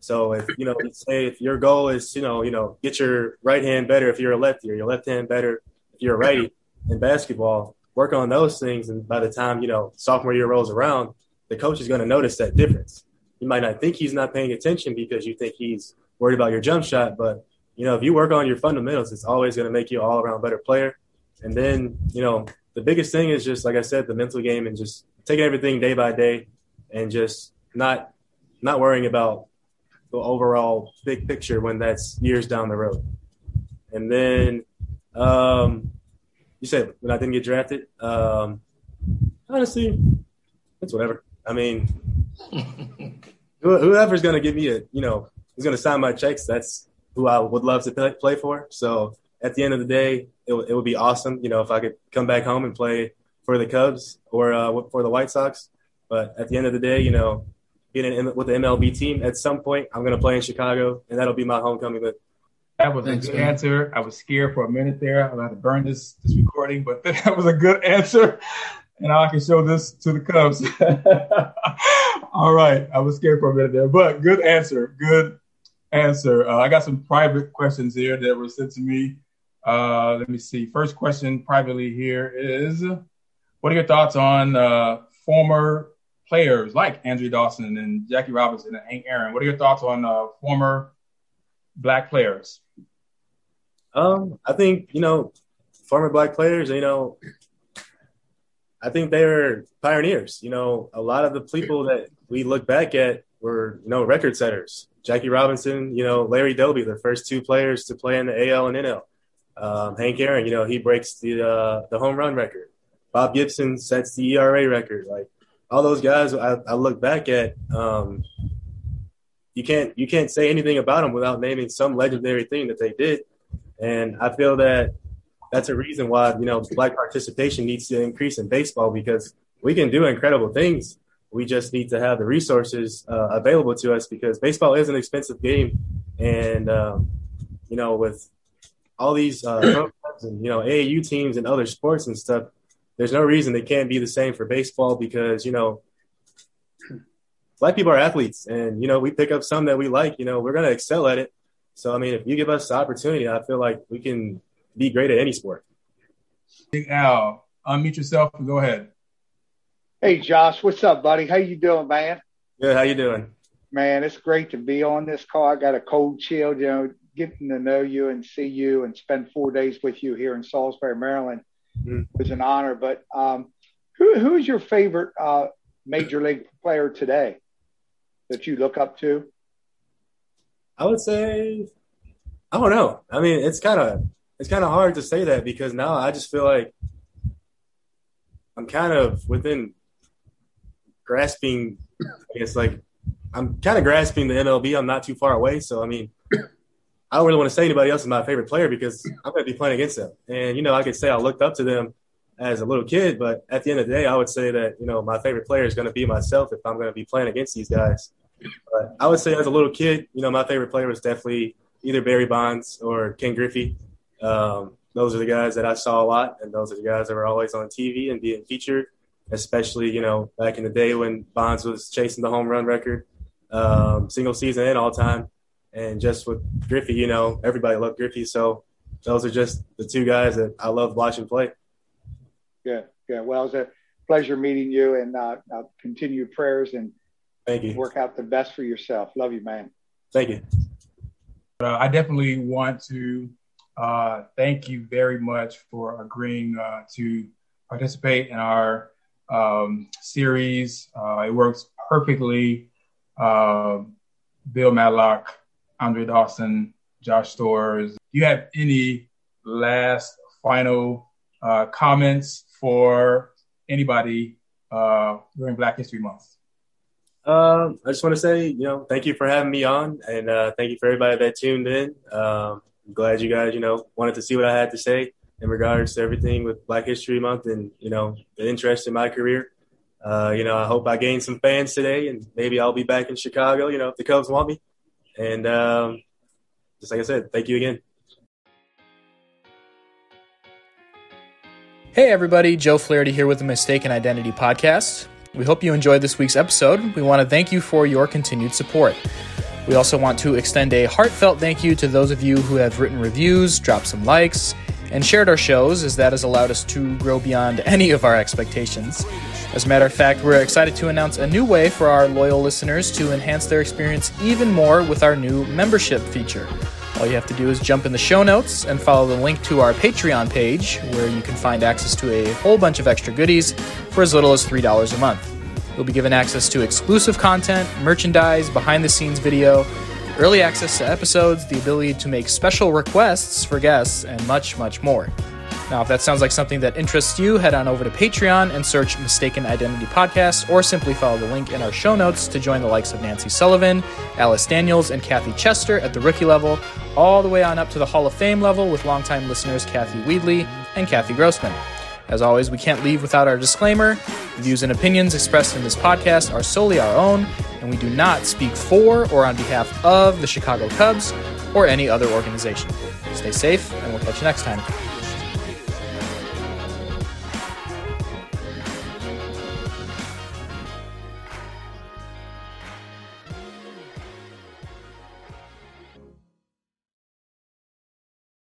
So, if you know, say if your goal is, you know, you know, get your right hand better if you're a lefty or your left hand better if you're a righty in basketball, work on those things. And by the time, you know, sophomore year rolls around, the coach is going to notice that difference. You might not think he's not paying attention because you think he's worried about your jump shot. But, you know, if you work on your fundamentals, it's always going to make you an all-around better player. And then, you know, the biggest thing is just, like I said, the mental game and just taking everything day by day and just not not worrying about the overall big picture when that's years down the road. And then um, you said when I didn't get drafted, um, honestly, it's whatever. I mean, whoever's going to give me a, you know, who's going to sign my checks, that's who I would love to play for. So at the end of the day, it, w- it would be awesome, you know, if I could come back home and play for the Cubs or uh, for the White Sox. But at the end of the day, you know, being in, with the M L B team, at some point I'm going to play in Chicago, and that'll be my homecoming. But that was Thanks, a good man. answer. I was scared for a minute there. I'm about to burn this, this recording, but that was a good answer. And I can show this to the Cubs. All right. I was scared for a minute there, but good answer. Good answer. Uh, I got some private questions here that were sent to me. Uh, let me see. First question privately here is, what are your thoughts on uh, former players like Andre Dawson and Jackie Robinson and Hank Aaron? What are your thoughts on uh, former black players? Um, I think, you know, former black players, you know, I think they were pioneers. You know, a lot of the people that we look back at were, you know, record setters. Jackie Robinson, you know, Larry Doby, the first two players to play in the A L and N L. Um, Hank Aaron, you know, he breaks the uh, the home run record. Bob Gibson sets the E R A record. Like all those guys, I, I look back at. Um, you can't you can't say anything about them without naming some legendary thing that they did, and I feel that. That's a reason why, you know, black participation needs to increase in baseball because we can do incredible things. We just need to have the resources uh, available to us because baseball is an expensive game. And, um, you know, with all these uh, programs and, you know, A A U teams and other sports and stuff, there's no reason they can't be the same for baseball because, you know, black people are athletes and, you know, we pick up some that we like, you know, we're going to excel at it. So, I mean, if you give us the opportunity, I feel like we can – be great at any sport. Big Al, unmute yourself and go ahead. Hey, Josh, what's up, buddy? How you doing, man? Good, how you doing? Man, it's great to be on this call. I got a cold chill. You know, getting to know you and see you and spend four days with you here in Salisbury, Maryland, mm-hmm. was an honor. But um, who who is your favorite uh, major league player today that you look up to? I would say, I don't know. I mean, it's kind of it's kind of hard to say that because now I just feel like I'm kind of within grasping. I guess like I'm kind of grasping the M L B. I'm not too far away, so I mean, I don't really want to say anybody else is my favorite player because I'm going to be playing against them. And you know, I could say I looked up to them as a little kid, but at the end of the day, I would say that you know my favorite player is going to be myself if I'm going to be playing against these guys. But I would say as a little kid, you know, my favorite player was definitely either Barry Bonds or Ken Griffey. Um, those are the guys that I saw a lot, and those are the guys that were always on T V and being featured, especially, you know, back in the day when Bonds was chasing the home run record, um, single season and all time. And just with Griffey, you know, everybody loved Griffey. So those are just the two guys that I love watching play. Yeah, yeah. Well, it was a pleasure meeting you, and uh, uh, continue prayers and Thank you. Work out the best for yourself. Love you, man. Thank you. Uh, I definitely want to uh, thank you very much for agreeing uh, to participate in our um, series. Uh, it works perfectly. Uh, Bill Madlock, Andre Dawson, Josh Stowers. Do you have any last final uh, comments for anybody uh, during Black History Month? Um, I just want to say, you know, thank you for having me on, and uh, thank you for everybody that tuned in. Um, I'm glad you guys, you know, wanted to see what I had to say in regards to everything with Black History Month and, you know, the interest in my career. Uh, you know, I hope I gained some fans today, and maybe I'll be back in Chicago, you know, if the Cubs want me. And um, just like I said, thank you again. Hey, everybody. Joe Flaherty here with the Mistaken Identity Podcast. We hope you enjoyed this week's episode. We want to thank you for your continued support. We also want to extend a heartfelt thank you to those of you who have written reviews, dropped some likes, and shared our shows, as that has allowed us to grow beyond any of our expectations. As a matter of fact, we're excited to announce a new way for our loyal listeners to enhance their experience even more with our new membership feature. All you have to do is jump in the show notes and follow the link to our Patreon page, where you can find access to a whole bunch of extra goodies for as little as three dollars a month. You'll be given access to exclusive content, merchandise, behind-the-scenes video, early access to episodes, the ability to make special requests for guests, and much, much more. Now, if that sounds like something that interests you, head on over to Patreon and search Mistaken Identity Podcast, or simply follow the link in our show notes to join the likes of Nancy Sullivan, Alice Daniels, and Kathy Chester at the rookie level, all the way on up to the Hall of Fame level with longtime listeners Kathy Wheatley and Kathy Grossman. As always, we can't leave without our disclaimer. The views and opinions expressed in this podcast are solely our own, and we do not speak for or on behalf of the Chicago Cubs or any other organization. Stay safe, and we'll catch you next time.